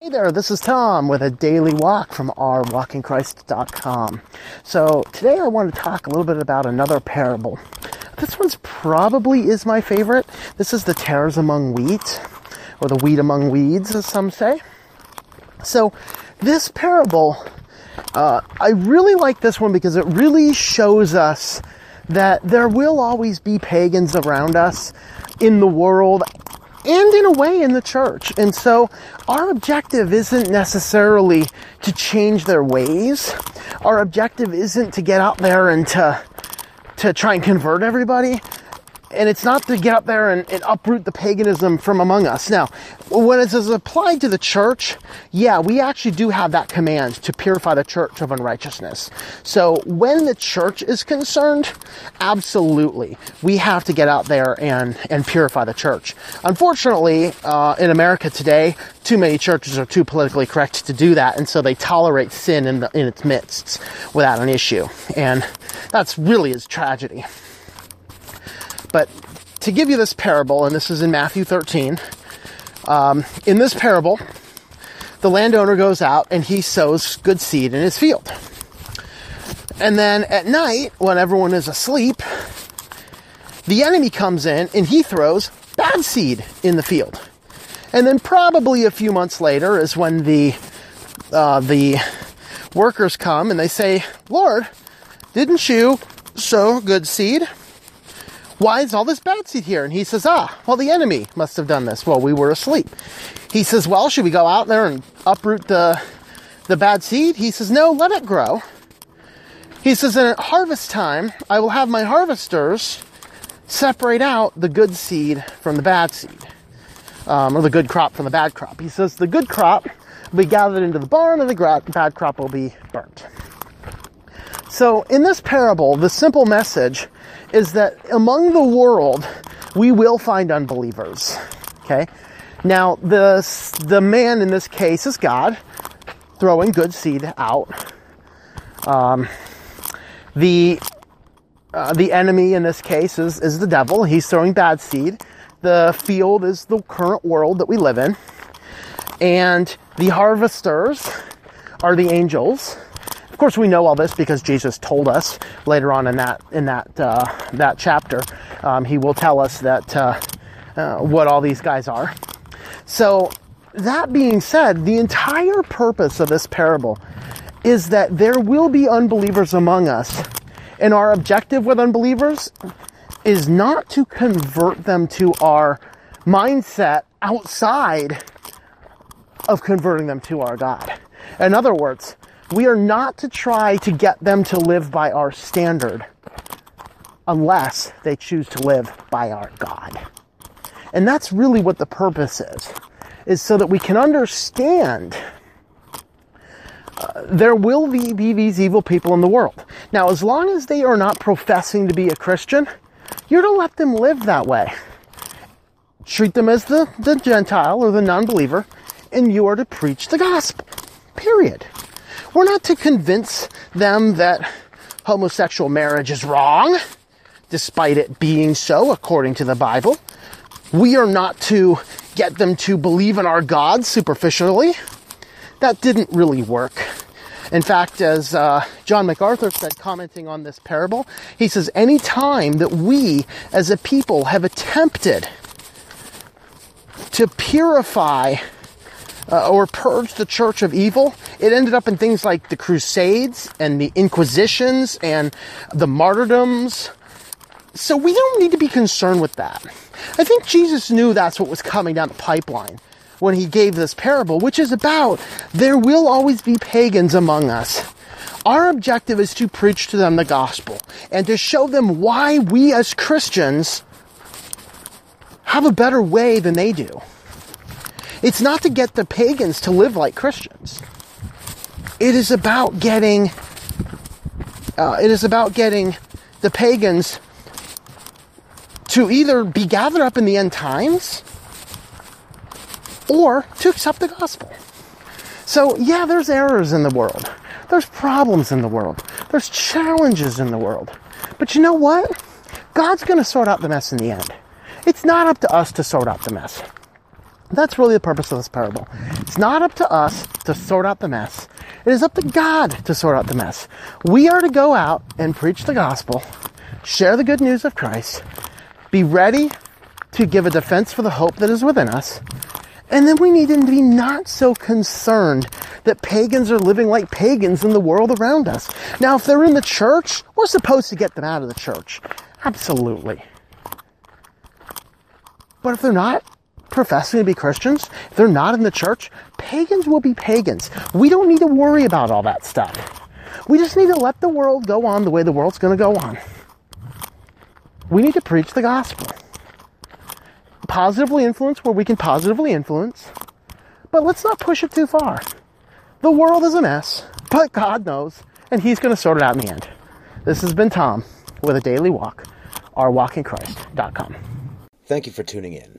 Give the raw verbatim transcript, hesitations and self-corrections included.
Hey there, this is Tom with a daily walk from our walking christ dot com. So today I want to talk a little bit about another parable. This one's probably is my favorite. This is the tares among wheat, or the wheat among weeds, as some say. So this parable, uh, I really like this one because it really shows us that there will always be pagans around us in the world, and in a way in the church. And so our objective isn't necessarily to change their ways. Our objective isn't to get out there and to, to try and convert everybody. And it's not to get out there and, and uproot the paganism from among us. Now, when it is applied to the church, yeah, we actually do have that command to purify the church of unrighteousness. So when the church is concerned, absolutely, we have to get out there and, and purify the church. Unfortunately, uh, in America today, too many churches are too politically correct to do that, and so they tolerate sin in, the, in its midst without an issue. And that's really is tragedy. But to give you this parable, and this is in Matthew thirteen, um, in this parable, the landowner goes out and he sows good seed in his field. And then at night, when everyone is asleep, the enemy comes in and he throws bad seed in the field. And then probably a few months later is when the uh, the workers come and they say, "Lord, didn't you sow good seed? Why is all this bad seed here?" And he says, ah, well, the enemy must have done this while we were asleep. He says, well, should we go out there and uproot the the bad seed? He says, no, let it grow. He says, and at harvest time, I will have my harvesters separate out the good seed from the bad seed, um, or the good crop from the bad crop. He says, the good crop will be gathered into the barn, and the gra- bad crop will be burnt. So in this parable, the simple message is that among the world, we will find unbelievers, okay? Now, the, the man in this case is God, throwing good seed out. Um, the uh, the enemy in this case is, is the devil. He's throwing bad seed. The field is the current world that we live in. And the harvesters are the angels. Of course, we know all this because Jesus told us later on in that in that uh, that chapter. Um, he will tell us that uh, uh, what all these guys are. So, that being said, the entire purpose of this parable is that there will be unbelievers among us, and our objective with unbelievers is not to convert them to our mindset outside of converting them to our God. In other words, we are not to try to get them to live by our standard unless they choose to live by our God. And that's really what the purpose is, is so that we can understand uh, there will be, be these evil people in the world. Now, as long as they are not professing to be a Christian, you're to let them live that way. Treat them as the, the Gentile or the non-believer, and you are to preach the gospel, period. We're not to convince them that homosexual marriage is wrong, despite it being so, according to the Bible. We are not to get them to believe in our God superficially. That didn't really work. In fact, as uh, John MacArthur said, commenting on this parable, he says, any time that we as a people have attempted to purify Uh, or purge the church of evil, it ended up in things like the Crusades and the Inquisitions and the martyrdoms. So we don't need to be concerned with that. I think Jesus knew that's what was coming down the pipeline when he gave this parable, which is about there will always be pagans among us. Our objective is to preach to them the gospel and to show them why we as Christians have a better way than they do. It's not to get the pagans to live like Christians. It is about getting. Uh, it is about getting the pagans to either be gathered up in the end times, or to accept the gospel. So yeah, there's errors in the world. There's problems in the world. There's challenges in the world. But you know what? God's going to sort out the mess in the end. It's not up to us to sort out the mess. That's really the purpose of this parable. It's not up to us to sort out the mess. It is up to God to sort out the mess. We are to go out and preach the gospel, share the good news of Christ, be ready to give a defense for the hope that is within us, and then we need to be not so concerned that pagans are living like pagans in the world around us. Now, if they're in the church, we're supposed to get them out of the church. Absolutely. But if they're not professing to be Christians, if they're not in the church, pagans will be pagans. We don't need to worry about all that stuff. We just need to let the world go on the way the world's going to go on. We need to preach the gospel. Positively influence where we can positively influence, but let's not push it too far. The world is a mess, but God knows, and He's going to sort it out in the end. This has been Tom with A Daily Walk, our walk in christ dot com. Thank you for tuning in.